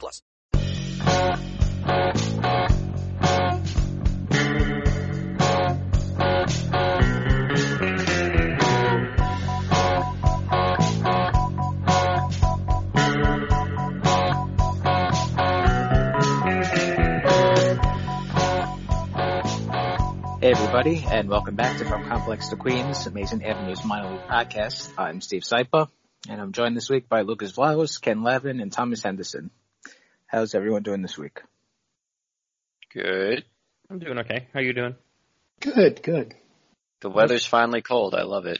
plus. Hey everybody, and welcome back to From Complex to Queens, Amazing Avenue's minor league podcast. I'm Steve Saipa, and I'm joined this week by Lucas Vlahos, Ken Lavin, and Thomas Henderson. How's everyone doing this week? Good. I'm doing okay. How are you doing? Good. The weather's finally cold. I love it.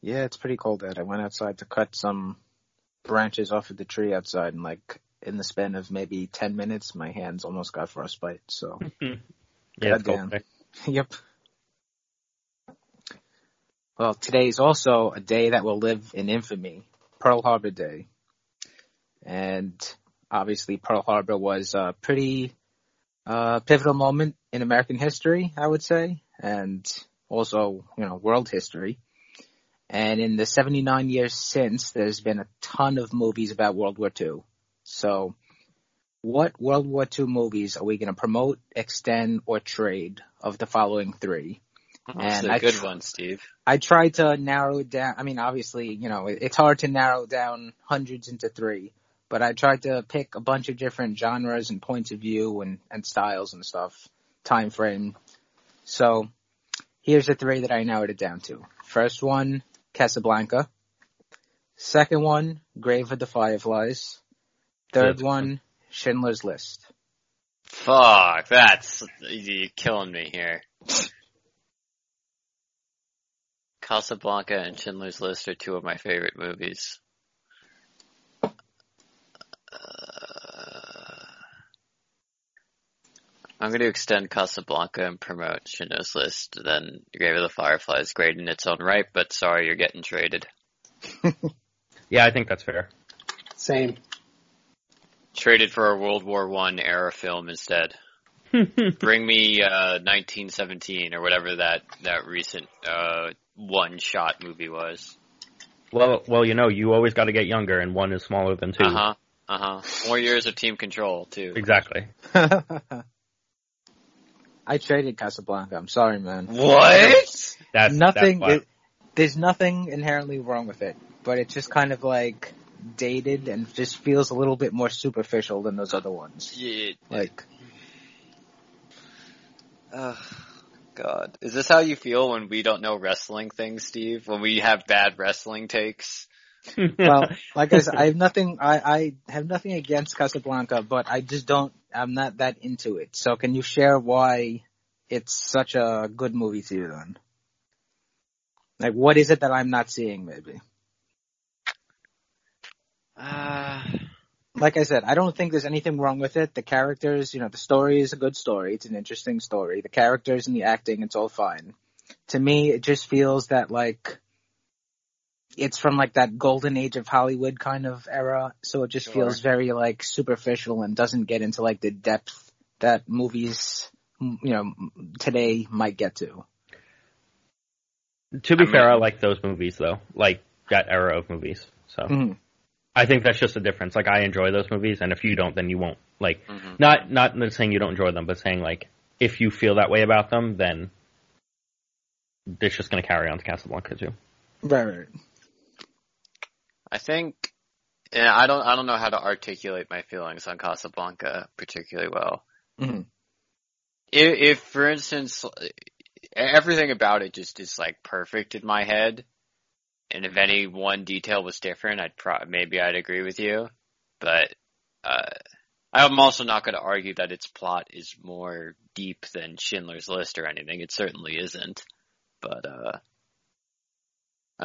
Yeah, it's pretty cold out. I went outside to cut some branches off of the tree outside, and in the span of maybe 10 minutes, my hands almost got frostbite, so. Yeah, it's cold. Yep. Well, today is also a day that will live in infamy, Pearl Harbor Day. And obviously Pearl Harbor was a pretty pivotal moment in American history, I would say, and also, world history. And in the 79 years since, there's been a ton of movies about World War II. So what World War II movies are we going to promote, extend, or trade of the following three? That's a good one, Steve. I tried to narrow it down. I mean, obviously, it's hard to narrow down hundreds into three, but I tried to pick a bunch of different genres and points of view and styles and stuff, time frame. So here's the three that I narrowed it down to. First one, Casablanca. Second one, Grave of the Fireflies. Third one, Schindler's List. Fuck, you're killing me here. Casablanca and Schindler's List are two of my favorite movies. I'm going to extend Casablanca and promote Schindler's List, then Grave of the Fireflies, great in its own right, but sorry, you're getting traded. Yeah, I think that's fair. Same. Traded for a World War I era film instead. Bring me 1917 or whatever that recent one-shot movie was. Well, you always got to get younger, and one is smaller than two. More years of team control, too. Exactly. I traded Casablanca. I'm sorry, man. What? There's nothing inherently wrong with it, but it's just kind of dated and just feels a little bit more superficial than those other ones. Yeah. God. Is this how you feel when we don't know wrestling things, Steve? When we have bad wrestling takes? Well, like I said, I have nothing. I have nothing against Casablanca, but I just don't. I'm not that into it. So, can you share why it's such a good movie to you then? Like, what is it that I'm not seeing? Maybe. Like I said, I don't think there's anything wrong with it. The characters, you know, the story is a good story. It's an interesting story. The characters and the acting, it's all fine. To me, it just feels that, like, it's from, like, that golden age of Hollywood kind of era. So it just feels very, like, superficial and doesn't get into, like, the depth that movies, you know, today might get to. To be fair, I like those movies, though. Like, that era of movies. So. Mm-hmm. I think that's just the difference. Like, I enjoy those movies, and if you don't, then you won't. Like, not saying you don't enjoy them, but saying, like, if you feel that way about them, then it's just going to carry on to Casablanca, too. Right. I think, and I don't know how to articulate my feelings on Casablanca particularly well. Mm-hmm. If, for instance, everything about it just is, like, perfect in my head. And if any one detail was different, maybe I'd agree with you. But I'm also not going to argue that its plot is more deep than Schindler's List or anything. It certainly isn't. But I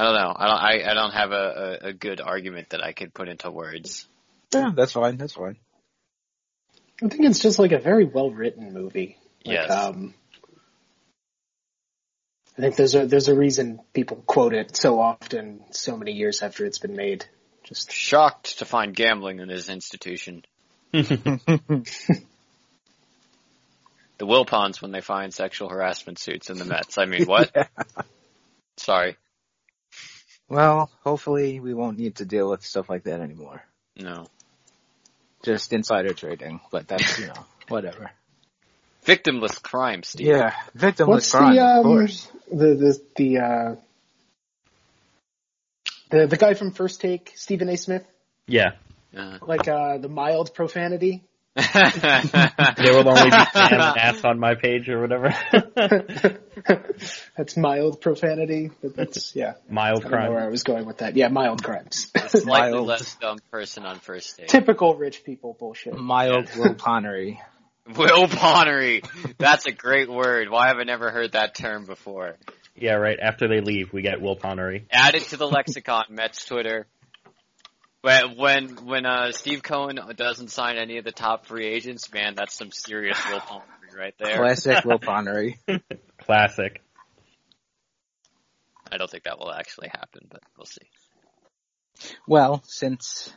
don't know. I don't have a good argument that I could put into words. Yeah, that's fine. I think it's just like a very well written movie. Like, yes. I think there's a reason people quote it so often, so many years after it's been made. Just shocked to find gambling in this institution. The Wilpons when they find sexual harassment suits in the Mets. I mean, what? Yeah. Sorry. Well, hopefully we won't need to deal with stuff like that anymore. No. Just insider trading, but that's, you know, whatever. Victimless crime, Steve. Yeah, victimless crime. Of course. The guy from First Take, Stephen A. Smith. Yeah. Like the mild profanity. There will only be ass on my page or whatever. That's mild profanity. But that's mild crime. I don't know where I was going with that. Yeah, mild crimes. Slightly mild. Less dumb person on First Take. Typical rich people bullshit. Mild Wilponery. Wilponery. That's a great word. Why have I never heard that term before? Yeah, right. After they leave, we get Wilponery. Add it to the lexicon, Mets Twitter. When Steve Cohen doesn't sign any of the top free agents, man, that's some serious Wilponery right there. Classic Wilponery. Classic. I don't think that will actually happen, but we'll see. Well, since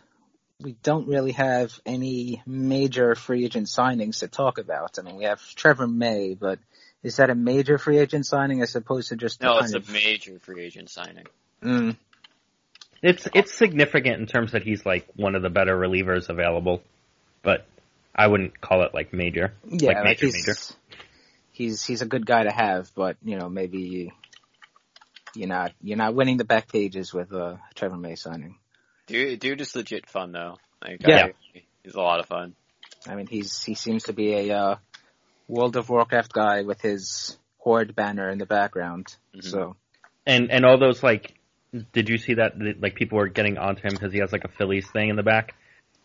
we don't really have any major free agent signings to talk about. I mean, we have Trevor May, but is that a major free agent signing as opposed to just... No, it's a major free agent signing. Mm. It's significant in terms that he's, like, one of the better relievers available, but I wouldn't call it, like, major. Yeah, like, major. He's a good guy to have, but, you know, maybe you're not winning the back pages with a Trevor May signing. Dude is legit fun, though. Like, yeah. He's a lot of fun. I mean, he seems to be a World of Warcraft guy with his Horde banner in the background. Mm-hmm. So, and all those, like, did you see that, like, people were getting onto him because he has, like, a Phillies thing in the back?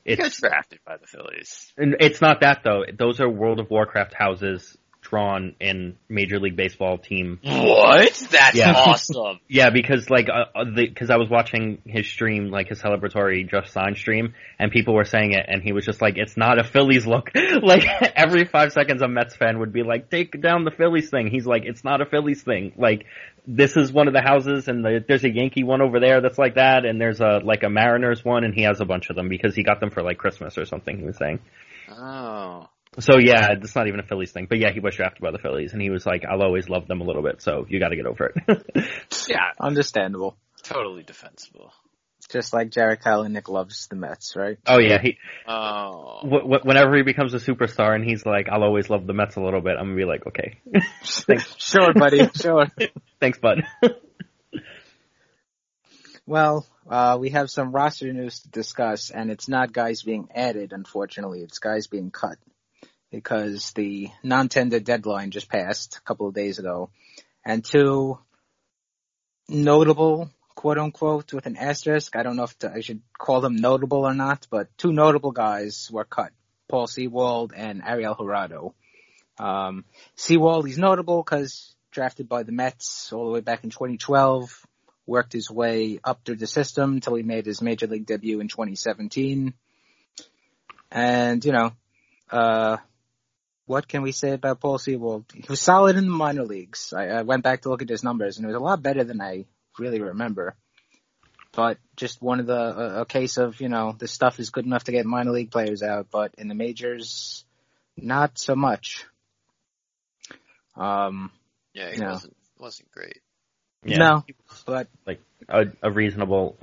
He gets drafted by the Phillies. And it's not that, though. Those are World of Warcraft houses drawn in Major League Baseball team. What? That's awesome. Yeah, because like because I was watching his stream, like his celebratory just sign stream, and people were saying it, and he was just like, "It's not a Phillies look." Like every 5 seconds, a Mets fan would be like, "Take down the Phillies thing." He's like, "It's not a Phillies thing." Like this is one of the houses, and there's a Yankee one over there that's like that, and there's a Mariners one, and he has a bunch of them because he got them for like Christmas or something. He was saying, "Oh." So, yeah, it's not even a Phillies thing. But, yeah, he was drafted by the Phillies, and he was like, I'll always love them a little bit, so you got to get over it. Yeah, understandable. Totally defensible. Just like Jarrett Kalanick loves the Mets, right? Oh, yeah. Whenever he becomes a superstar and he's like, I'll always love the Mets a little bit, I'm going to be like, okay. Sure, buddy, sure. Thanks, bud. Well, we have some roster news to discuss, and it's not guys being added, unfortunately. It's guys being cut. Because the non-tender deadline just passed a couple of days ago. And two notable quote-unquote, with an asterisk. I don't know if I should call them notable or not, but two notable guys were cut, Paul Sewald and Ariel Jurado. Sewald, he's notable because drafted by the Mets all the way back in 2012, worked his way up through the system until he made his Major League debut in 2017. And, you know, what can we say about Paul Sewald? He was solid in the minor leagues. I went back to look at his numbers, and it was a lot better than I really remember. But just one of the a case of, you know, this stuff is good enough to get minor league players out, but in the majors, not so much. Yeah, he wasn't great. Yeah. No, but like a reasonable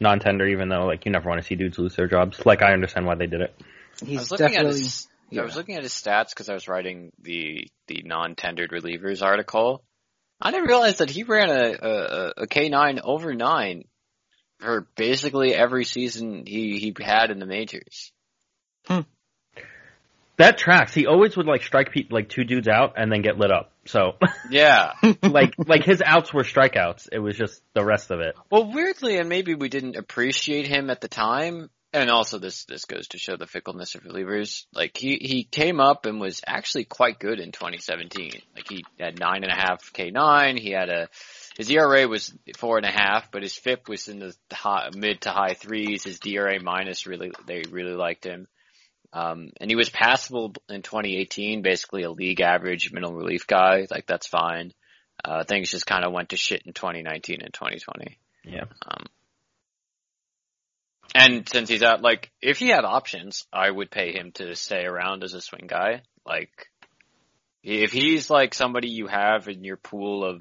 non-tender, even though like you never want to see dudes lose their jobs. Like I understand why they did it. He's definitely. Yeah. I was looking at his stats because I was writing the non-tendered relievers article. I didn't realize that he ran a K9 over 9 for basically every season he had in the majors. Hmm. That tracks. He always would like strike like two dudes out and then get lit up. So yeah, like his outs were strikeouts. It was just the rest of it. Well, weirdly, and maybe we didn't appreciate him at the time. And also this goes to show the fickleness of relievers. Like he came up and was actually quite good in 2017. Like he had 9.5 K9. He had his ERA was 4.5, but his FIP was in the mid to high threes. His DRA minus they really liked him. And he was passable in 2018, basically a league average middle relief guy. Like that's fine. Things just kind of went to shit in 2019 and 2020. Yeah. And since he's out, like, if he had options, I would pay him to stay around as a swing guy. Like, if he's, like, somebody you have in your pool of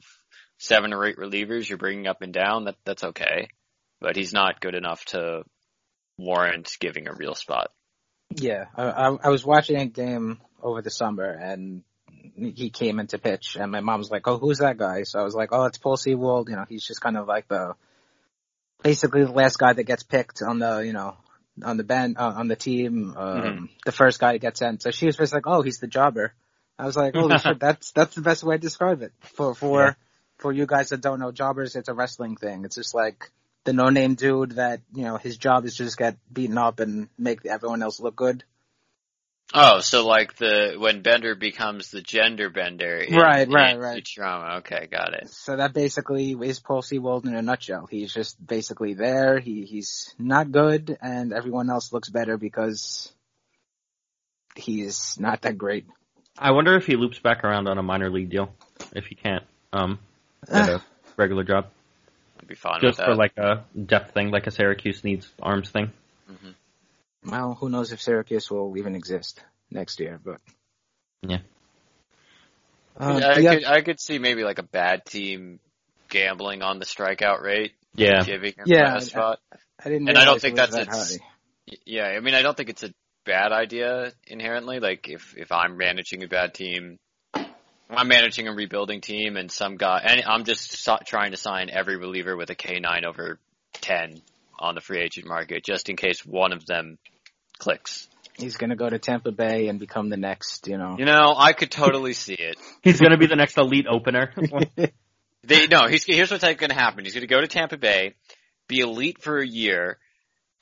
7 or 8 relievers you're bringing up and down, that's okay. But he's not good enough to warrant giving a real spot. Yeah, I was watching a game over the summer, and he came into pitch, and my mom was like, oh, who's that guy? So I was like, oh, it's Paul Sewald. You know, he's just kind of like the... basically the last guy that gets picked on the, you know, on the band, on the team, the first guy that gets sent. So she was just like, oh, he's the jobber. I was like, holy shit, that's the best way to describe it. For you guys that don't know jobbers, it's a wrestling thing. It's just like the no-name dude that, you know, his job is to just get beaten up and make everyone else look good. Oh, so like when Bender becomes the gender bender. Right. Trauma. Okay, got it. So that basically is Paul Sewald in a nutshell. He's just basically there. He's not good, and everyone else looks better because he's not that great. I wonder if he loops back around on a minor league deal if he can't get a regular job. I'd be fine with that. Just for like a depth thing, like a Syracuse needs arms thing. Mm-hmm. Well, who knows if Syracuse will even exist next year, but... Yeah. I could see maybe like a bad team gambling on the strikeout rate. Yeah. Giving him a spot. I didn't realize and I don't think that's high. Yeah, I mean, I don't think it's a bad idea inherently. Like, if I'm managing a bad team, I'm managing a rebuilding team, and some guy... And I'm just trying to sign every reliever with a K9 over 10 on the free agent market, just in case one of them clicks. He's going to go to Tampa Bay and become the next, you know. You know, I could totally see it. He's going to be the next elite opener. Here's what's going to happen. He's going to go to Tampa Bay, be elite for a year,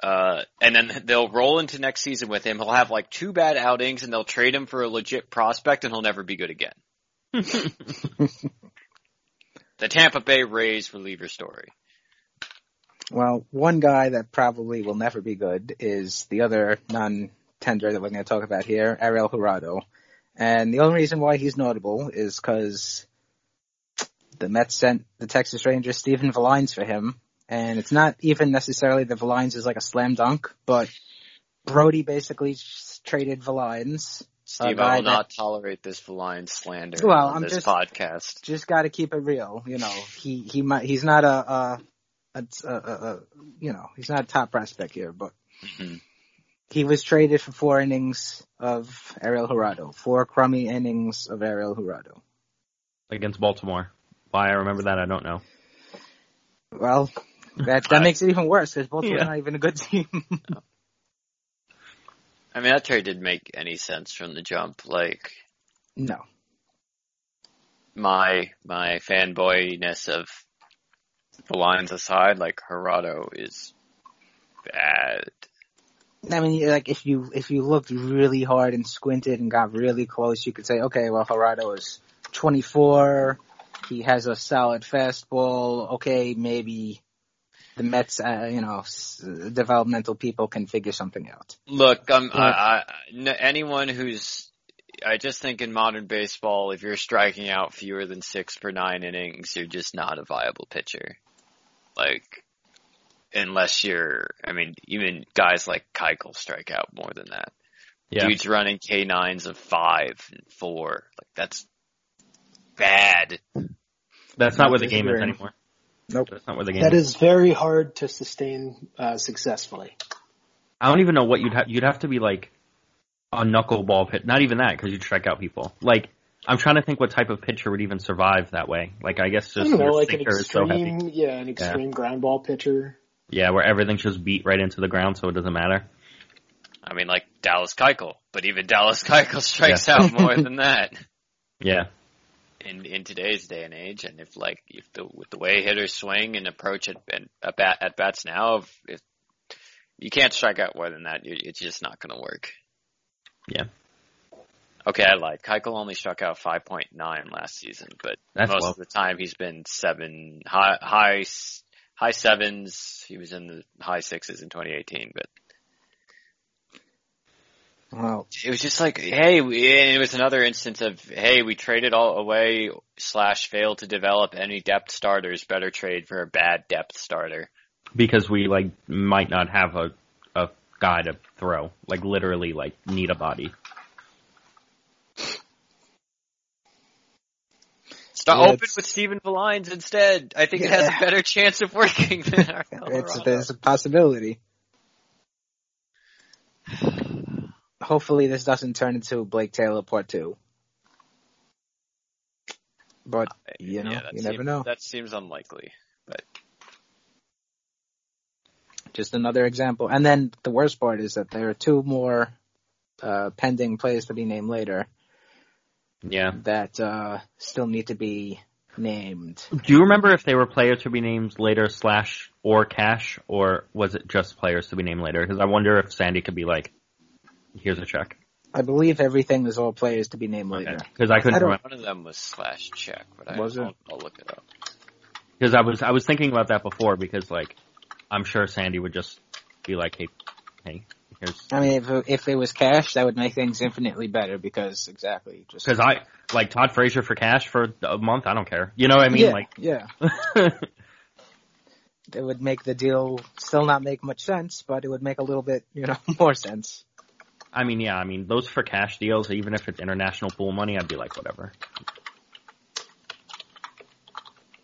and then they'll roll into next season with him. He'll have like 2 bad outings, and they'll trade him for a legit prospect, and he'll never be good again. The Tampa Bay Rays reliever story. Well, one guy that probably will never be good is the other non-tender that we're going to talk about here, Ariel Jurado. And the only reason why he's notable is because the Mets sent the Texas Rangers Stephen Villines for him. And it's not even necessarily that Villines is like a slam dunk, but Brody basically traded Villines. Steve, I will not tolerate this Villines slander on this podcast. Just got to keep it real. You know, he's not he's not a top prospect here, but he was traded for 4 innings of Ariel Jurado. 4 crummy innings of Ariel Jurado. Against Baltimore. Why I remember that, I don't know. Well, that makes it even worse, because Baltimore's not even a good team. No. I mean, that trade didn't make any sense from the jump. Like, no. My fanboyness of the lines aside, like Jurado is bad. I mean, like if you looked really hard and squinted and got really close, you could say, okay, well, Jurado is 24. He has a solid fastball. Okay, maybe the Mets, developmental people can figure something out. Look, anyone who's, I just think in modern baseball, if you're striking out fewer than 6 per 9 innings, you're just not a viable pitcher. Like, unless you're, I mean, even guys like Keuchel strike out more than that. Yeah. Dude's running K9s of 5 and 4. Like, that's bad. That's not where the game is anymore. Nope. That's not where the game is. That is very hard to sustain successfully. I don't even know what you'd have to be like a knuckleball pitch. Not even that, because you'd strike out people. Like, I'm trying to think what type of pitcher would even survive that way. Like, I guess just an extreme ground ball pitcher. Yeah, where everything's just beat right into the ground, so it doesn't matter. I mean, like Dallas Keuchel, but even Dallas Keuchel strikes out more than that. Yeah. In today's day and age, and with the way hitters swing and approach at bats now, if you can't strike out more than that, it's just not going to work. Yeah. Okay, I lied. Keuchel only struck out 5.9 last season, but most of the time he's been high sevens. He was in the high sixes in 2018, but wow. It was just like, hey, it was another instance of, hey, we traded all away / failed to develop any depth starters. Better trade for a bad depth starter because we like might not have a guy to throw. Like literally, like need a body. Open with Stephen Villines instead. I think it has a better chance of working than our Colorado. There's a possibility. Hopefully this doesn't turn into Blake Taylor Part 2. But, you never know. That seems unlikely. But just another example. And then the worst part is that there are 2 more pending players to be named later. Yeah. That still need to be named. Do you remember if they were players to be named later / or cash, or was it just players to be named later? Because I wonder if Sandy could be like, here's a check. I believe everything is all players to be named later. Because I couldn't remember. One of them was / check, but I'll look it up. Because I was thinking about that before, because like I'm sure Sandy would just be like, hey. I mean, if it was cash, that would make things infinitely better because because I like Todd Frazier for cash for a month. I don't care. You know what I mean? It would make the deal still not make much sense, but it would make a little bit, more sense. I mean, yeah. I mean, those for cash deals, even if it's international pool money, I'd be like, whatever.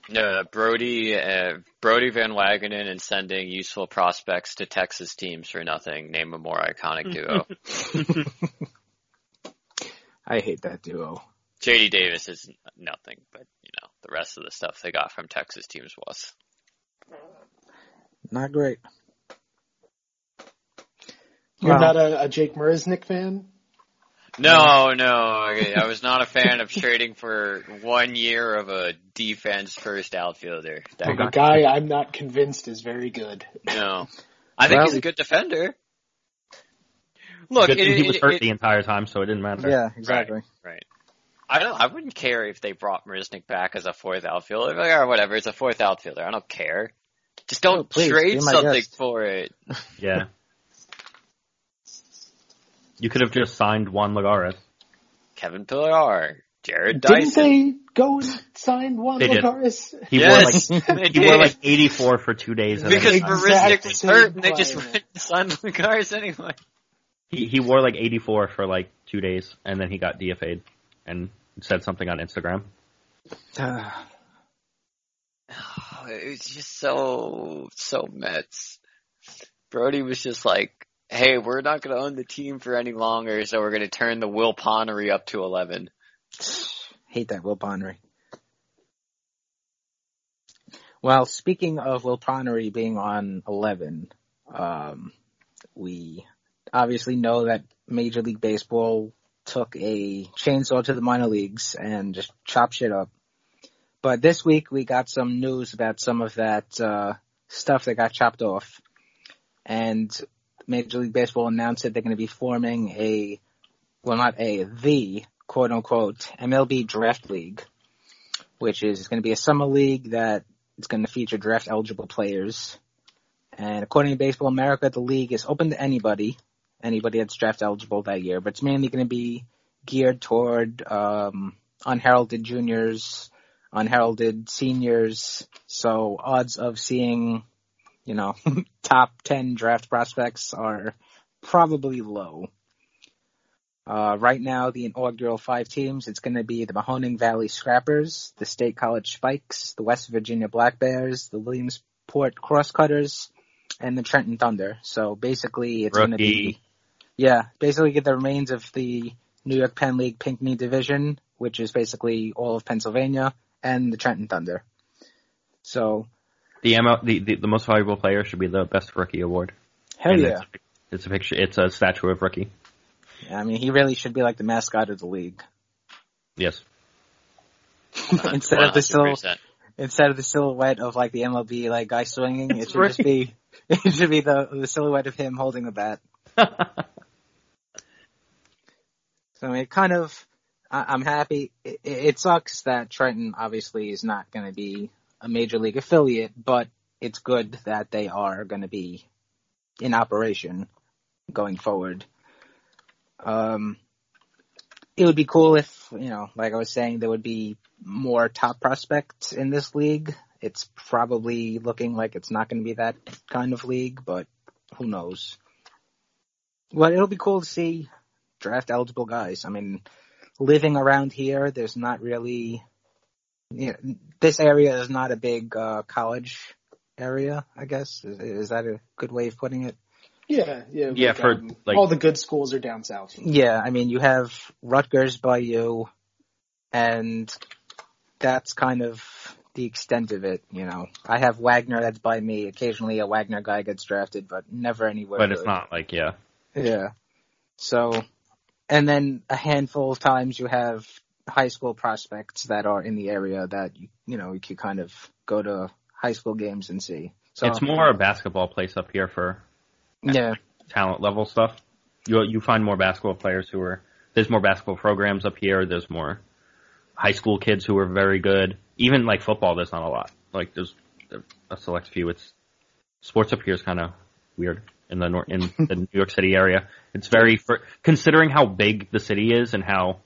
No, Brody Van Wagenen and sending useful prospects to Texas teams for nothing. Name a more iconic duo. I hate that duo. J.D. Davis is nothing, but, the rest of the stuff they got from Texas teams was not great. You're not a Jake Marisnick fan? No. I was not a fan of trading for 1 year of a defense-first outfielder. The guy I'm not convinced is very good. No. I think he's a good defender. Look, he was hurt the entire time, so it didn't matter. Yeah, exactly. Right. I wouldn't care if they brought Marisnick back as a fourth outfielder. Like, oh, whatever, it's a fourth outfielder. I don't care. Just don't trade something for it. Yeah. You could have just signed Juan Lagares. Kevin Pillar. Jared Dyson. Didn't they go and sign Juan Lagares? He wore like 84 for 2 days. Because Marisnick was hurt and they just went and signed Lagares anyway. He wore like 84 for like 2 days and then he got DFA'd and said something on Instagram. It was just so Mets. Brody was just like, hey, we're not going to own the team for any longer, so we're going to turn the Wilponery up to 11. Hate that Wilponery. Well, speaking of Wilponery being on 11, we obviously know that Major League Baseball took a chainsaw to the minor leagues and just chopped shit up. But this week we got some news about some of that stuff that got chopped off. And Major League Baseball announced that they're going to be forming the quote-unquote MLB Draft League, which is going to be a summer league that is going to feature draft-eligible players. And according to Baseball America, the league is open to anybody that's draft-eligible that year. But it's mainly going to be geared toward unheralded juniors, unheralded seniors, so odds of seeing, top 10 draft prospects are probably low. Right now, the inaugural 5 teams, it's going to be the Mahoning Valley Scrappers, the State College Spikes, the West Virginia Black Bears, the Williamsport Crosscutters, and the Trenton Thunder. So basically, it's going to be, get the remains of the New York Penn League Pinckney Division, which is basically all of Pennsylvania, and the Trenton Thunder. So the most valuable player should be the best rookie award. Hell yeah! It's a picture. It's a statue of rookie. Yeah, I mean, he really should be like the mascot of the league. Yes. instead of the silhouette of like the MLB like guy swinging, it should be the silhouette of him holding the bat. So it kind of, I'm happy. It sucks that Trenton obviously is not going to be a major league affiliate, but it's good that they are going to be in operation going forward. It would be cool if, like I was saying, there would be more top prospects in this league. It's probably looking like it's not going to be that kind of league, but who knows? But it'll be cool to see draft-eligible guys. I mean, living around here, there's not really, this area is not a big college area, I guess. Is that a good way of putting it? Yeah. For all the good schools are down south. Yeah, I mean, you have Rutgers by you, and that's kind of the extent of it. I have Wagner that's by me. Occasionally, a Wagner guy gets drafted, but never anywhere. But it's not like yeah. So, and then a handful of times you have high school prospects that are in the area that you could kind of go to high school games and see. So it's more a basketball place up here for. Yeah, talent level stuff. You find more basketball players there's more basketball programs up here. There's more high school kids who are very good. Even like football, there's not a lot. Like there's a select few. It's sports up here is kind of weird in the New York City area. It's very considering how big the city is and how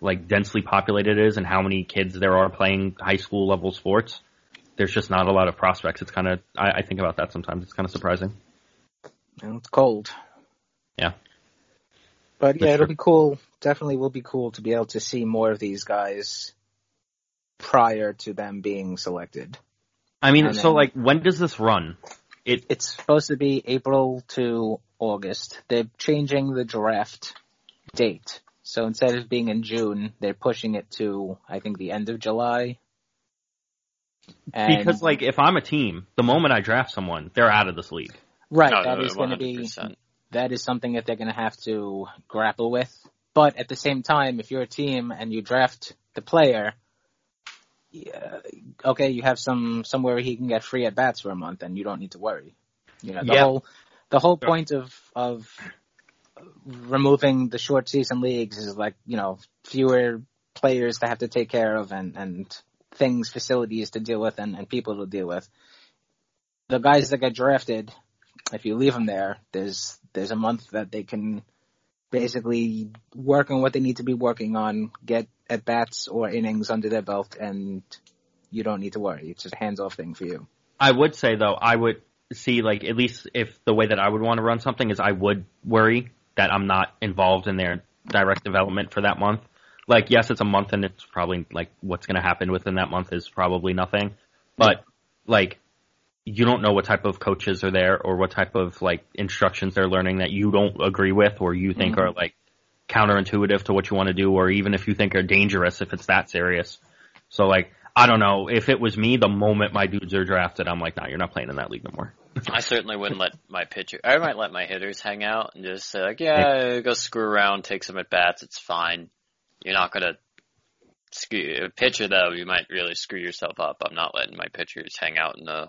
like densely populated it is and how many kids there are playing high school level sports. There's just not a lot of prospects. It's kind of I think about that sometimes. It's kind of surprising. And it's cold. Yeah. But yeah, it'll be cool. Definitely will be cool to be able to see more of these guys prior to them being selected. I mean, when does this run? It's supposed to be April to August. They're changing the draft date. So instead of being in June, they're pushing it to, I think, the end of July. And because, if I'm a team, the moment I draft someone, they're out of this league. Right, is going to be that is something that they're going to have to grapple with. But at the same time, if you're a team and you draft the player, you have somewhere he can get free at bats for a month, and you don't need to worry. The whole point of removing the short season leagues is fewer players to have to take care of and things, facilities to deal with, and people to deal with. The guys that get drafted. If you leave them there, there's a month that they can basically work on what they need to be working on, get at-bats or innings under their belt, and you don't need to worry. It's just a hands-off thing for you. I would say, though, I would see, at least if the way that I would want to run something is I would worry that I'm not involved in their direct development for that month. Yes, it's a month, and it's probably, what's going to happen within that month is probably nothing. But, you don't know what type of coaches are there or what type of instructions they're learning that you don't agree with or you think are counterintuitive to what you want to do or even if you think are dangerous if it's that serious. So I don't know. If it was me, the moment my dudes are drafted, I'm no, you're not playing in that league no more. I certainly wouldn't let my pitcher. I might let my hitters hang out and just say go screw around, take some at bats. It's fine. You're not gonna pitcher, though, you might really screw yourself up. I'm not letting my pitchers hang out in the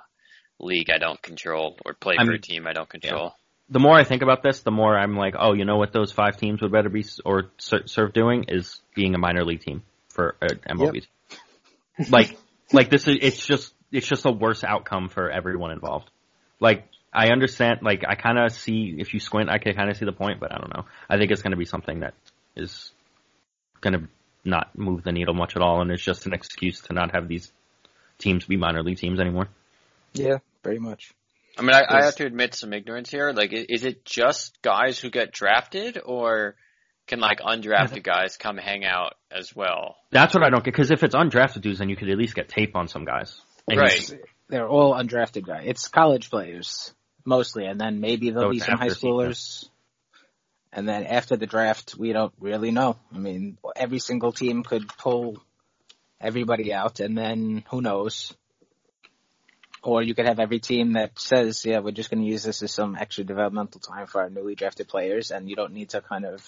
league I don't control or play for a team I don't control. Yeah. The more I think about this, the more I'm like, oh, you know what those five teams would better be or serve doing is being a minor league team for MLB. Yep. like this is it's just a worse outcome for everyone involved. Like I understand, like I kind of see if you squint, I can kind of see the point, but I don't know. I think it's going to be something that is going to not move the needle much at all, and it's just an excuse to not have these teams be minor league teams anymore. Yeah, pretty much. I mean, I have to admit some ignorance here. Like, is it just guys who get drafted, or can, like, undrafted guys come hang out as well? That's what I don't get, because if it's undrafted dudes, then you could at least get tape on some guys. And right. They're all undrafted guys. It's college players, mostly, and then maybe there'll be some high schoolers. Yeah. And then after the draft, we don't really know. I mean, every single team could pull everybody out, and then who knows? Or you could have every team that says, yeah, we're just going to use this as some extra developmental time for our newly drafted players, and you don't need to kind of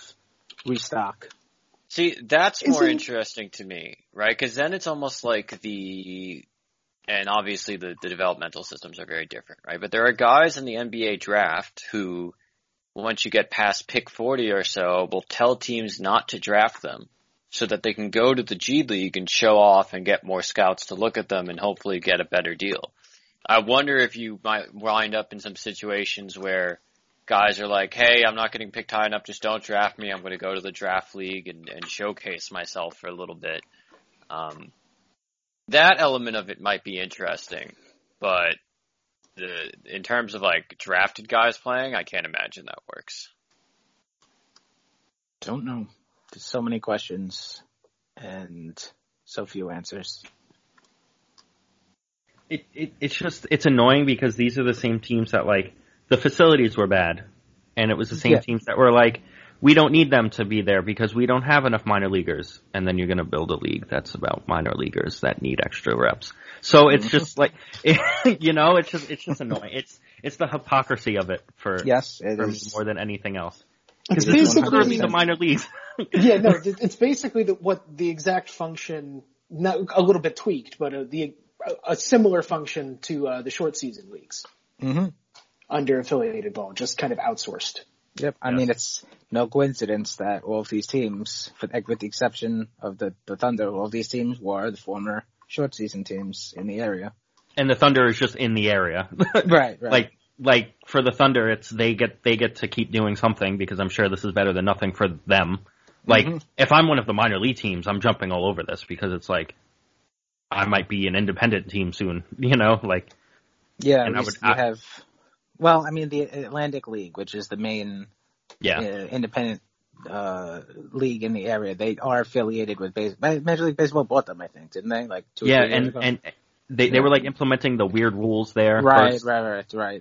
restock. See, that's more interesting to me, right? Because then it's almost like and obviously the developmental systems are very different, right? But there are guys in the NBA draft who, once you get past pick 40 or so, will tell teams not to draft them, so that they can go to the G League and show off and get more scouts to look at them and hopefully get a better deal. I wonder if you might wind up in some situations where guys are like, hey, I'm not getting picked high enough, just don't draft me. I'm going to go to the draft league and showcase myself for a little bit. That element of it might be interesting, but in terms of like drafted guys playing, I can't imagine that works. Don't know. There's so many questions and so few answers. It's just, it's annoying because these are the same teams that, like, the facilities were bad, and it was the same teams that were like, we don't need them to be there because we don't have enough minor leaguers, and then you're going to build a league that's about minor leaguers that need extra reps. So it's just like, it's just annoying. It's the hypocrisy of it for more than anything else. Because it's basically the minor leagues. Yeah, no, it's basically the exact function, not a little bit tweaked, but a similar function to the short season leagues under affiliated ball, just kind of outsourced. Yep. I mean, it's no coincidence that all of these teams, with the exception of the Thunder, all of these teams were the former short season teams in the area. And the Thunder is just in the area. Right. Like for the Thunder, it's they get to keep doing something because I'm sure this is better than nothing for them. Like if I'm one of the minor league teams, I'm jumping all over this because it's like, I might be an independent team soon, you know, like. Yeah, and the Atlantic League, which is the main independent league in the area. They are affiliated with baseball. Major League Baseball bought them, I think, didn't they? Like two years ago. And they were like implementing the weird rules there. Right.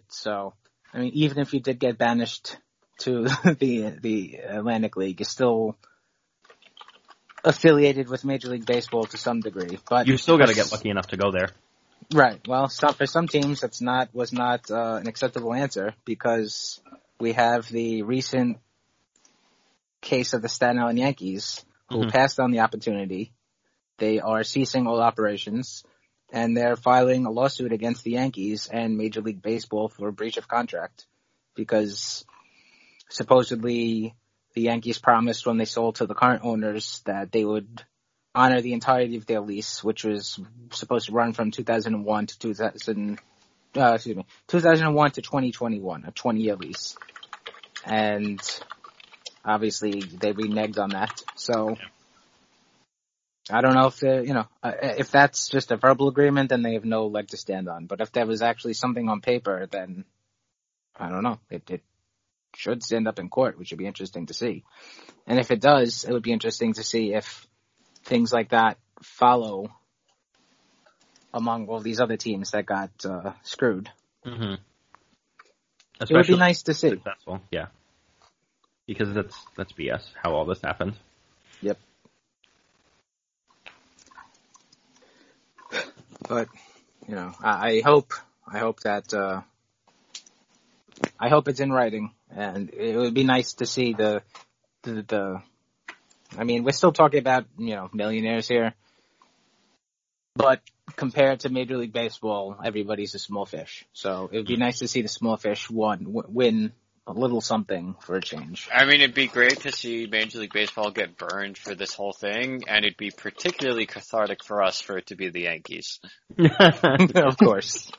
So, I mean, even if you did get banished to the Atlantic League, it's still affiliated with Major League Baseball to some degree, but you still got to get lucky enough to go there. Right. Well, for some teams, that's was not an acceptable answer because we have the recent case of the Staten Island Yankees who passed on the opportunity. They are ceasing all operations and they're filing a lawsuit against the Yankees and Major League Baseball for breach of contract because supposedly the Yankees promised when they sold to the current owners that they would honor the entirety of their lease, which was supposed to run from 2001 to 2021, a 20-year lease. And obviously they reneged on that. So I don't know if that's just a verbal agreement, then they have no leg to stand on. But if there was actually something on paper, then I don't know. It should stand up in court, which would be interesting to see. And if it does, it would be interesting to see if things like that follow among all these other teams that got screwed. Mm-hmm. It would be nice to see. Successful. Yeah. Because that's BS, how all this happened. Yep. But, you know, I hope that... I hope it's in writing, and it would be nice to see the I mean, we're still talking about, you know, millionaires here. But compared to Major League Baseball, everybody's a small fish. So it would be nice to see the small fish win a little something for a change. I mean, it'd be great to see Major League Baseball get burned for this whole thing, and it'd be particularly cathartic for us for it to be the Yankees. Of course.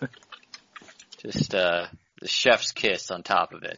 Just the chef's kiss on top of it.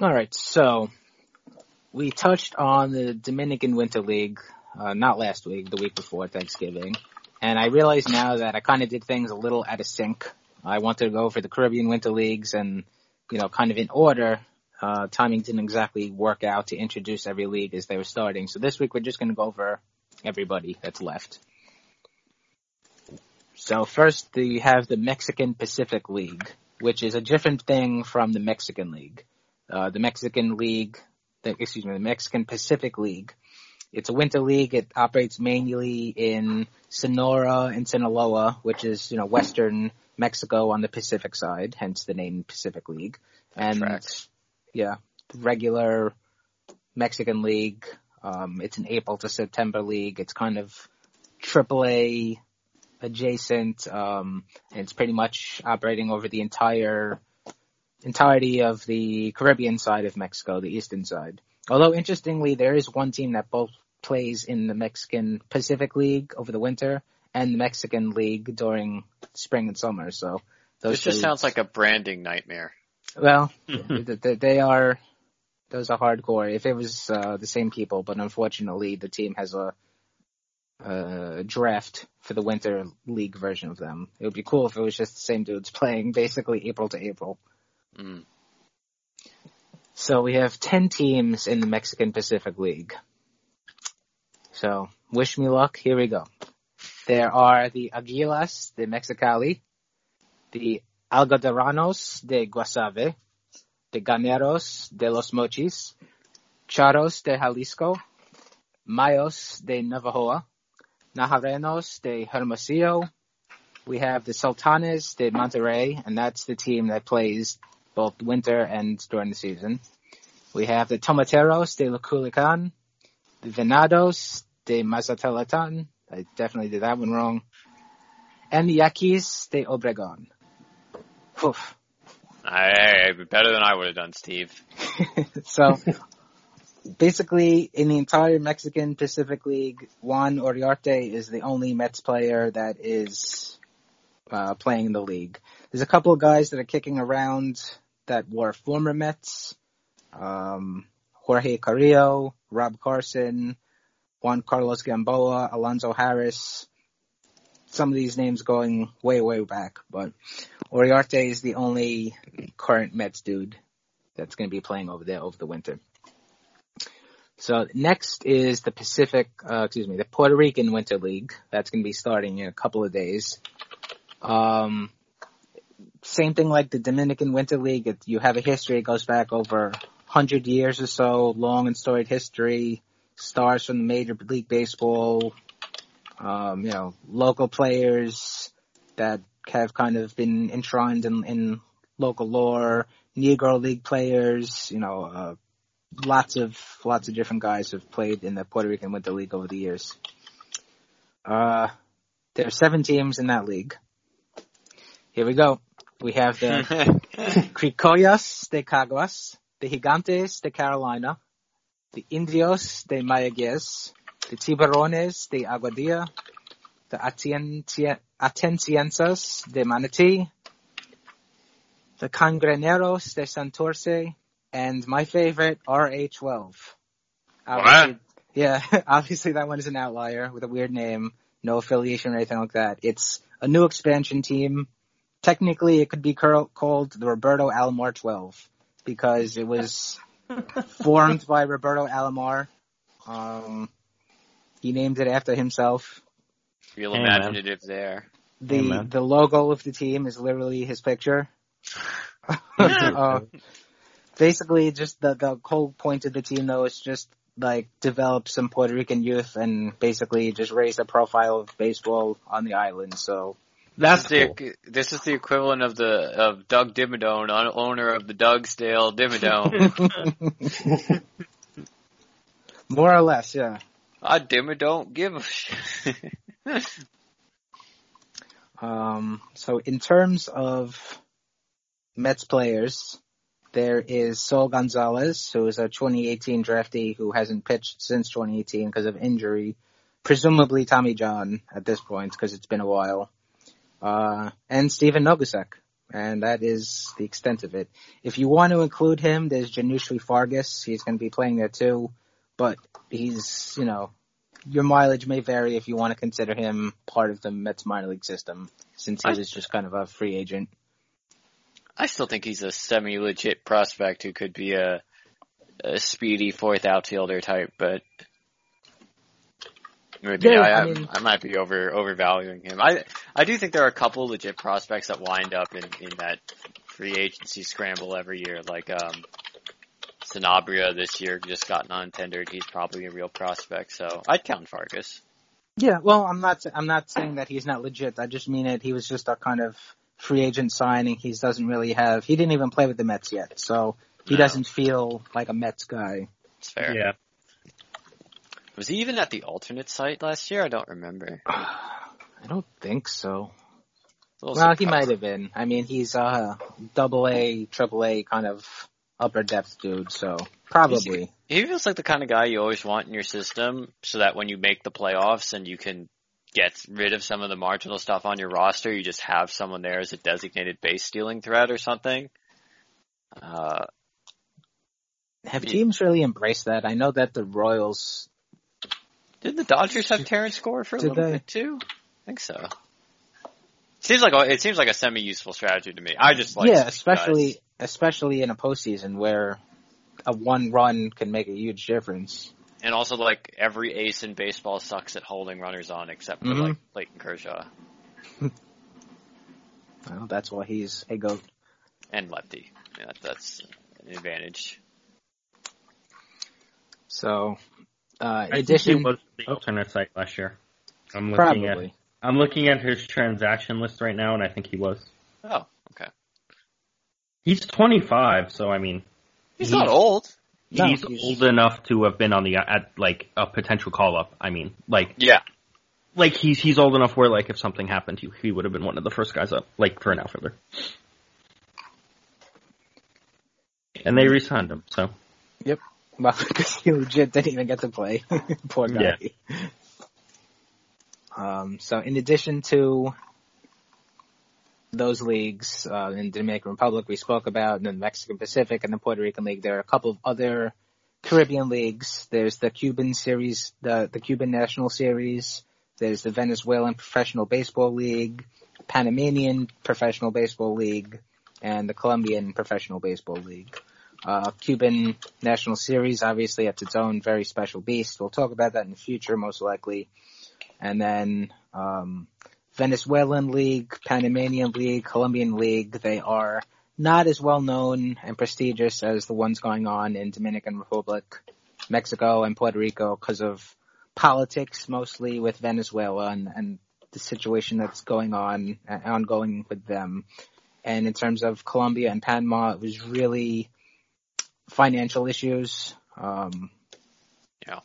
All right, so we touched on the Dominican Winter League, not last week, the week before Thanksgiving, and I realize now that I kind of did things a little out of sync. I wanted to go for the Caribbean Winter Leagues and, you know, kind of in order. Timing didn't exactly work out to introduce every league as they were starting, so this week we're just going to go over everybody that's left. So first we have the Mexican Pacific League, which is a different thing from the Mexican League. The Mexican Pacific League. It's a winter league. It operates mainly in Sonora and Sinaloa, which is, you know, western Mexico on the Pacific side, hence the name Pacific League. And yeah, the regular Mexican League. It's an April to September league. It's kind of AAA adjacent, and it's pretty much operating over the entirety of the Caribbean side of Mexico, the eastern side. Although, interestingly, there is one team that both plays in the Mexican Pacific League over the winter and the Mexican League during spring and summer. So those this just sounds like a branding nightmare. Well, those are hardcore. If it was the same people, but unfortunately the team has a draft for the winter league version of them. It would be cool if it was just the same dudes playing basically April to April. Mm. So we have 10 teams in the Mexican Pacific League. So wish me luck. Here we go. There are the Aguilas de Mexicali, the Algodoneros de Guasave, the Ganeros de Los Mochis, Charros de Jalisco, Mayos de Navojoa, Najarenos de Hermosillo. We have the Sultanes de Monterrey, and that's the team that plays both winter and during the season. We have the Tomateros de Culiacán, the Venados de Mazatlán. I definitely did that one wrong. And the Yaquis de Obregón. Oof. Better than I would have done, Steve. So, basically, in the entire Mexican Pacific League, Juan Uriarte is the only Mets player that is playing in the league. There's a couple of guys that are kicking around that were former Mets. Jorge Carrillo, Rob Carson, Juan Carlos Gamboa, Alonzo Harris. Some of these names going way, way back, but Uriarte is the only current Mets dude that's going to be playing over there over the winter. So next is the the Puerto Rican Winter League. That's going to be starting in a couple of days. Same thing like the Dominican Winter League. You have a history. It goes back over 100 years or so, long and storied history, stars from Major League Baseball, you know, local players that have kind of been enshrined in local lore, Negro League players, you know, lots of different guys have played in the Puerto Rican Winter League over the years. There are 7 teams in that league. Here we go. We have the Cricollas de Caguas, the Gigantes de Carolina, the Indios de Mayagüez, the Tiburones de Aguadilla, the Atenciensas de Manatí, the Cangrejeros de Santurce, and my favorite, RA12. What? Yeah, obviously that one is an outlier with a weird name, no affiliation or anything like that. It's a new expansion team. Technically, it could be called the Roberto Alomar 12 because it was formed by Roberto Alomar. He named it after himself. Real imaginative there. The logo of the team is literally his picture. Basically, just the whole point of the team, though, is just like develop some Puerto Rican youth and basically just raise the profile of baseball on the island. So that's cool. This is the equivalent of Doug Dimmadome, owner of the Dougsdale Dimmadome. More or less, yeah. I don't give a shit. So in terms of Mets players, there is Saul Gonzalez, who is a 2018 draftee who hasn't pitched since 2018 because of injury, presumably Tommy John at this point because it's been a while, and Steven Nogusek, and that is the extent of it. If you want to include him, there's Janushri Fargas. He's going to be playing there too, but he's, your mileage may vary if you want to consider him part of the Mets minor league system, since he was just kind of a free agent. I still think he's a semi-legit prospect who could be a speedy fourth outfielder type, but maybe I might be overvaluing him. I do think there are a couple legit prospects that wind up in that free agency scramble every year, like Sanabria this year just got non-tendered. He's probably a real prospect, so I'd count Fargas. Yeah, well, I'm not saying that he's not legit. I just mean it. He was just a kind of free agent signing. He doesn't really have. He didn't even play with the Mets yet, so he doesn't feel like a Mets guy. That's fair. Yeah. Was he even at the alternate site last year? I don't remember. I don't think so. Well, he might have been. I mean, he's a double-A, triple-A kind of upper depth dude, so probably. He feels like the kind of guy you always want in your system, so that when you make the playoffs and you can get rid of some of the marginal stuff on your roster, you just have someone there as a designated base stealing threat or something. Have teams really embraced that? I know that the Royals... Didn't the Dodgers have Terrence Gore for a little bit too? I think so. It seems like a semi-useful strategy to me. I just like... Yeah, especially in a postseason where a one run can make a huge difference. And also, like, every ace in baseball sucks at holding runners on except for, like, Clayton Kershaw. Well, that's why he's a GOAT. And lefty. Yeah, that's an advantage. So, in addition... He was the alternate site last year. I'm looking at his transaction list right now, and I think he was. Oh, okay. He's 25, so, I mean... He's not old. He's old enough to have been at a potential call-up. I mean, yeah. He's old enough where, if something happened, he would have been one of the first guys up, for an outfielder. And they re-signed him, so. Yep. Well, because he legit didn't even get to play. Poor guy. Yeah. So in addition to those leagues in the Dominican Republic we spoke about, and the Mexican Pacific and the Puerto Rican League, there are a couple of other Caribbean leagues. There's the Cuban Series, the Cuban National Series. There's the Venezuelan Professional Baseball League, Panamanian Professional Baseball League, and the Colombian Professional Baseball League. Cuban National Series, obviously, that's its own very special beast. We'll talk about that in the future, most likely. And then Venezuelan League, Panamanian League, Colombian League, they are not as well known and prestigious as the ones going on in Dominican Republic, Mexico, and Puerto Rico because of politics, mostly with Venezuela and the situation that's ongoing with them. And in terms of Colombia and Panama, it was really financial issues.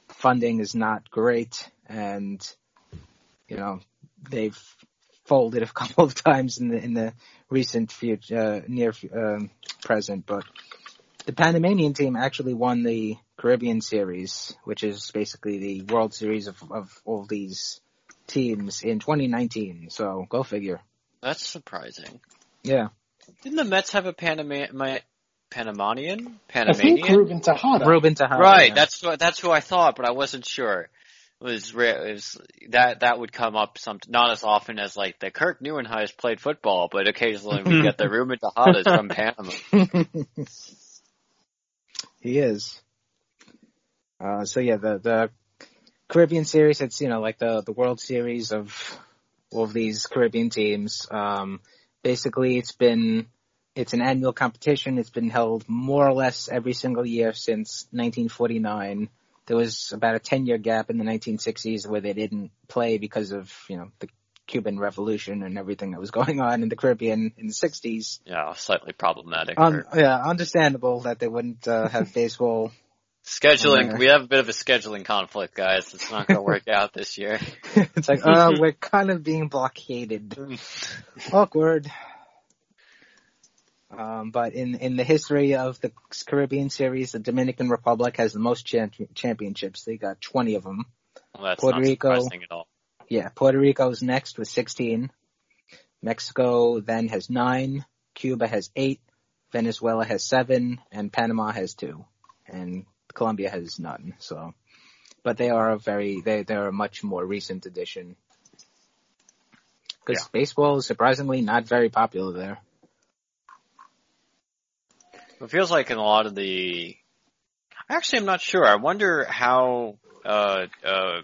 Funding is not great, and they've folded a couple of times in the recent future, present. But the Panamanian team actually won the Caribbean Series, which is basically the World Series of all these teams in 2019. So go figure. That's surprising. Yeah. Didn't the Mets have a Panamanian? I think Ruben Tejada. Right. Yeah. That's who I thought, but I wasn't sure. That would come up not as often as the Kirk Neuenhuis played football, but occasionally we get the Ruben Tejadas from Panama. He is. So yeah, the Caribbean Series, it's, you know, like the World Series of all of these Caribbean teams. Basically it's an annual competition. It's been held more or less every single year since 1949. There was about a 10-year gap in the 1960s where they didn't play because of, you know, the Cuban Revolution and everything that was going on in the Caribbean in the 60s. Yeah, slightly problematic. Yeah, understandable that they wouldn't have baseball. Scheduling. We have a bit of a scheduling conflict, guys. It's not going to work out this year. It's like, oh, we're kind of being blockaded. Awkward. But in the history of the Caribbean Series, the Dominican Republic has the most championships. They got 20 of them. Well, that's Puerto Rico, surprising at all. Yeah, Puerto Rico is next with 16. Mexico then has 9. Cuba has 8. Venezuela has 7. And Panama has 2. And Colombia has none. So, but they are they're a much more recent addition. Because baseball is surprisingly not very popular there. It feels like in a lot of the – actually, I'm not sure. I wonder how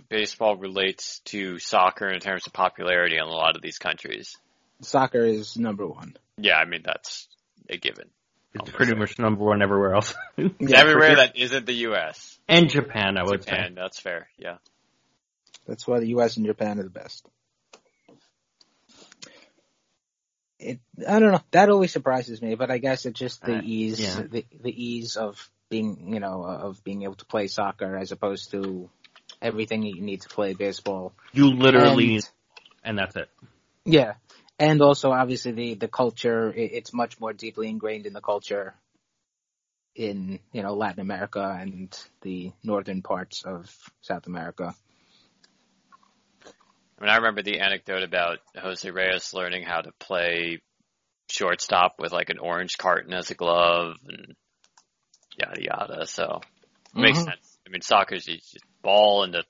baseball relates to soccer in terms of popularity in a lot of these countries. Soccer is number one. Yeah, I mean, that's a given. It's pretty much number one everywhere else. Yeah, everywhere that isn't the U.S. And Japan, I would say. Japan, that's fair, yeah. That's why the U.S. and Japan are the best. I don't know. That always surprises me, but I guess it's just the ease, the ease of being, you know, of being able to play soccer as opposed to everything you need to play baseball. You literally, and that's it. Yeah, and also obviously the culture. It's much more deeply ingrained in the culture in, you know, Latin America and the northern parts of South America. I mean, I remember the anecdote about Jose Reyes learning how to play shortstop with like an orange carton as a glove and yada yada. So it makes sense. I mean, soccer's you just ball and a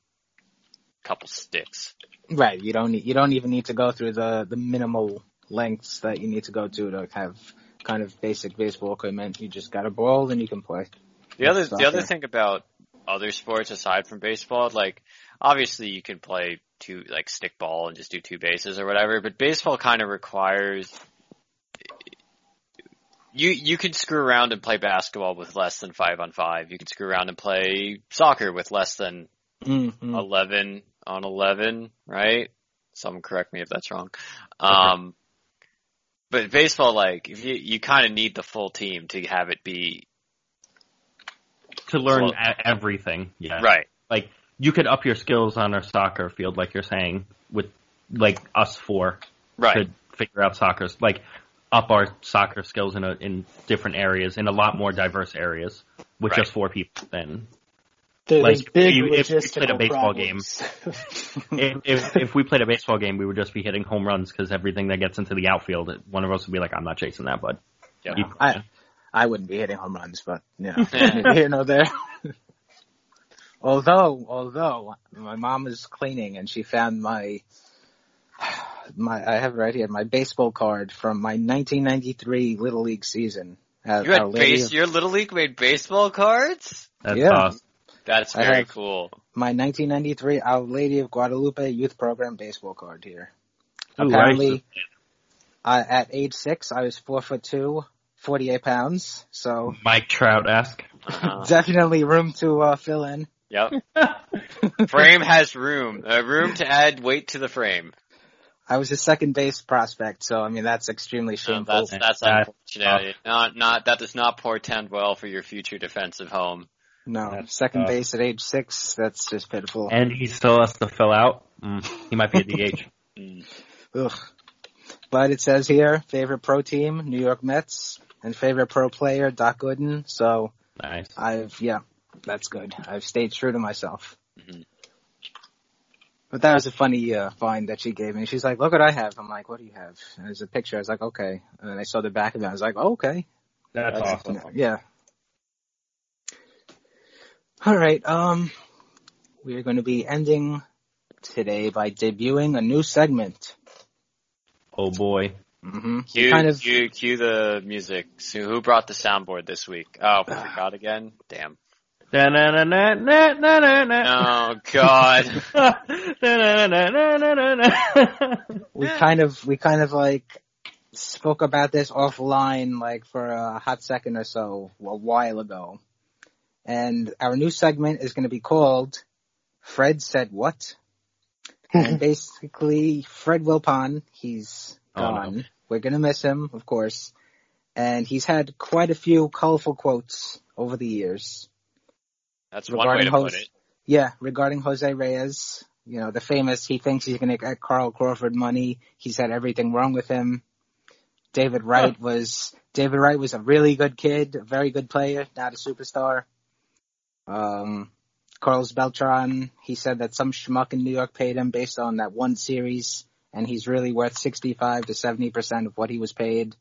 couple sticks. Right. You don't even need to go through the minimal lengths that you need to go to have kind of basic baseball equipment. You just got a ball and you can play. The other thing about other sports aside from baseball, like obviously you can play two, like stickball and just do two bases or whatever, but baseball kind of requires you can screw around and play basketball with less than 5-on-5. You can screw around and play soccer with less than 11-on-11, right? Someone correct me if that's wrong. But baseball, like if you kind of need the full team to have it be to learn everything, yeah, right, like. You could up your skills on a soccer field, like you're saying, with like us four could figure out soccer, like up our soccer skills in different areas, in a lot more diverse areas, with just four people. Then, like if we played a baseball game, if we played a baseball game, we would just be hitting home runs because everything that gets into the outfield, one of us would be like, "I'm not chasing that, bud." Yeah, I wouldn't be hitting home runs, but you know, here nor there. Although my mom was cleaning and she found my I have it right here, my baseball card from my 1993 Little League season. You had your Little League made baseball cards? That's awesome. That's very cool. My 1993 Our Lady of Guadalupe Youth Program baseball card here. Ooh, apparently, at age 6, I was 4'2", 48 pounds. So Mike Trout-esque. Definitely room to fill in. Yep. Frame has room to add weight to the frame. I was a second base prospect, so I mean that's extremely shameful. That's unfortunate. Not that does not portend well for your future defensive home. No, that's second base at age 6. That's just pitiful. And he still has to fill out. He might be a DH. Ugh. But it says here favorite pro team New York Mets and favorite pro player Doc Gooden. So nice. That's good. I've stayed true to myself. Mm-hmm. But that was a funny find that she gave me. She's like, look what I have. I'm like, what do you have? And there's a picture. I was like, okay. And then I saw the back of it. I was like, oh, okay. That's awesome. Yeah. All right. We are going to be ending today by debuting a new segment. Oh, boy. Mm-hmm. Cue the music. So who brought the soundboard this week? Oh, I forgot again. Damn. Oh God. We kind of like spoke about this offline, like for a hot second or so, a while ago. And our new segment is going to be called Fred Said What? And basically, Fred Wilpon, he's gone. No. We're going to miss him, of course. And he's had quite a few colorful quotes over the years. That's one way to put it. Yeah, regarding Jose Reyes, you know, the famous, he thinks he's going to get Carl Crawford money. He's had everything wrong with him. David Wright was a really good kid, a very good player, not a superstar. Carlos Beltran, he said that some schmuck in New York paid him based on that one series, and he's really worth 65 to 70% of what he was paid.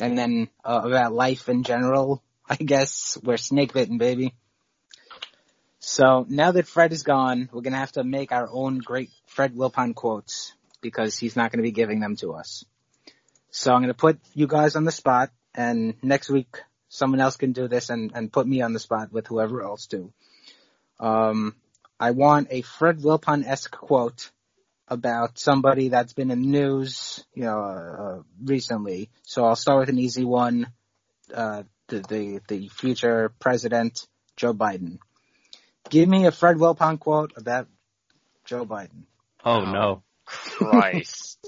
And then about life in general, I guess, we're snake-bitten, baby. So now that Fred is gone, we're going to have to make our own great Fred Wilpon quotes because he's not going to be giving them to us. So I'm going to put you guys on the spot, and next week someone else can do this and put me on the spot with whoever else do. I want a Fred Wilpon-esque quote about somebody that's been in the news, you know, recently. So I'll start with an easy one, the future president, Joe Biden. Give me a Fred Wilpon quote about Joe Biden. Oh, no. Christ.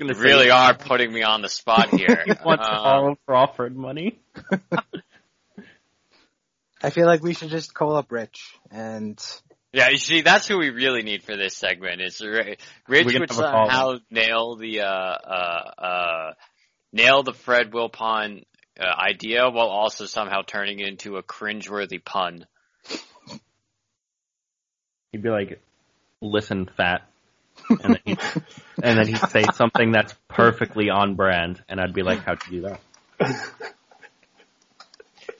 You really are putting me on the spot here. He wants Carl Crawford money. I feel like we should just call up Rich and. Yeah, you see, that's who we really need for this segment. Is Rich would somehow nail the Fred Wilpon idea while also somehow turning it into a cringeworthy pun. He'd be like, "Listen, fat," and then he'd say something that's perfectly on brand, and I'd be like, "How'd you do that?"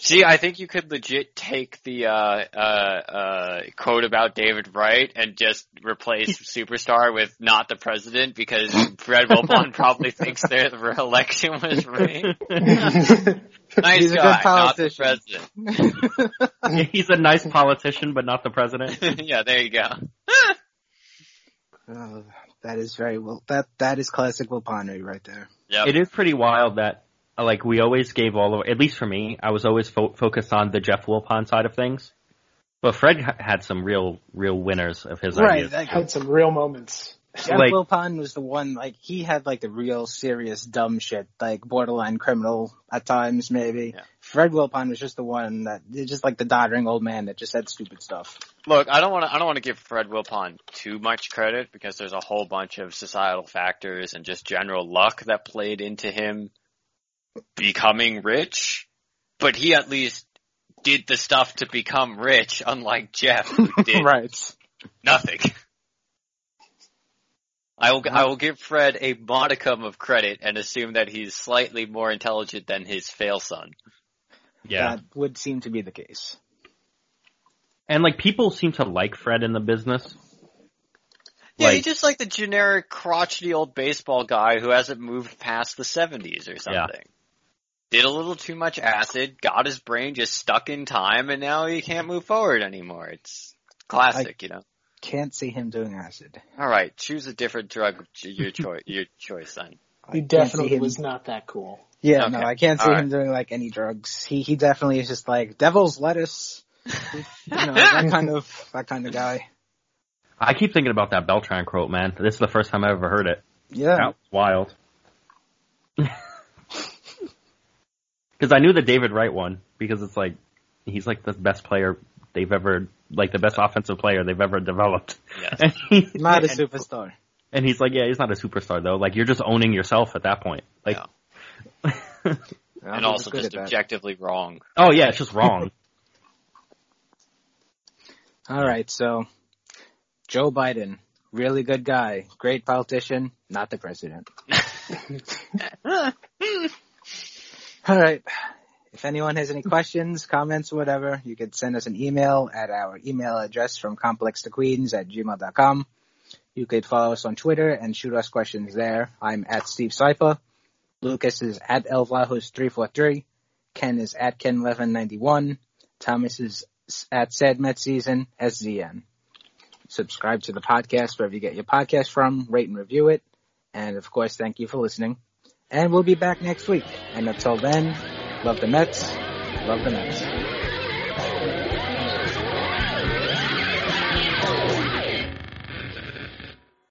See, I think you could legit take the quote about David Wright and just replace superstar with not the president, because Fred Wilpon probably thinks their election was rigged. Nice He's guy, not the president. Yeah, he's a nice politician, but not the president. Yeah, there you go. That is very well. That is classic Wilponery right there. Yep. It is pretty wild that. Like, we always gave all of, at least for me, I was always focused on the Jeff Wilpon side of things. But Fred had some real winners of his ideas. Right, had some real moments. Jeff Wilpon was the one, like, he had, like, the real serious dumb shit, like, borderline criminal at times, maybe. Yeah. Fred Wilpon was just the one that, just like the doddering old man that just said stupid stuff. Look, I don't want to give Fred Wilpon too much credit, because there's a whole bunch of societal factors and just general luck that played into him becoming rich, but he at least did the stuff to become rich, unlike Jeff, who did right. nothing. I will give Fred a modicum of credit and assume that he's slightly more intelligent than his fail son. Yeah. That would seem to be the case. And, like, people seem to like Fred in the business. Yeah, he's just like the generic crotchety old baseball guy who hasn't moved past the 70s or something. Yeah. Did a little too much acid, got his brain just stuck in time, and now he can't move forward anymore. It's classic, you know. Can't see him doing acid. All right, choose a different drug. Your choice, son. He definitely was not that cool. Yeah, okay. No, I can't see him doing like any drugs. He definitely is just like devil's lettuce. You know, that kind of guy. I keep thinking about that Beltran quote, man. This is the first time I've ever heard it. Yeah, that was wild. Because I knew the David Wright one, because it's like he's like the best player they've ever, like the best offensive player they've ever developed. Yes. Not a superstar. And he's like, yeah, he's not a superstar though. Like, you're just owning yourself at that point. Like, yeah. And also just objectively wrong. Oh yeah, it's just wrong. All right, so. Joe Biden, really good guy, great politician, not the president. All right. If anyone has any questions, comments, whatever, you can send us an email at our email address from complextoqueens@gmail.com. You could follow us on Twitter and shoot us questions there. I'm at Steve Saipa. Lucas is at Elvajos343. Ken is at Ken1191. Thomas is at SadMetSeasonSZN. Subscribe to the podcast wherever you get your podcast from. Rate and review it. And, of course, thank you for listening. And we'll be back next week. And until then, love the Mets. Love the Mets.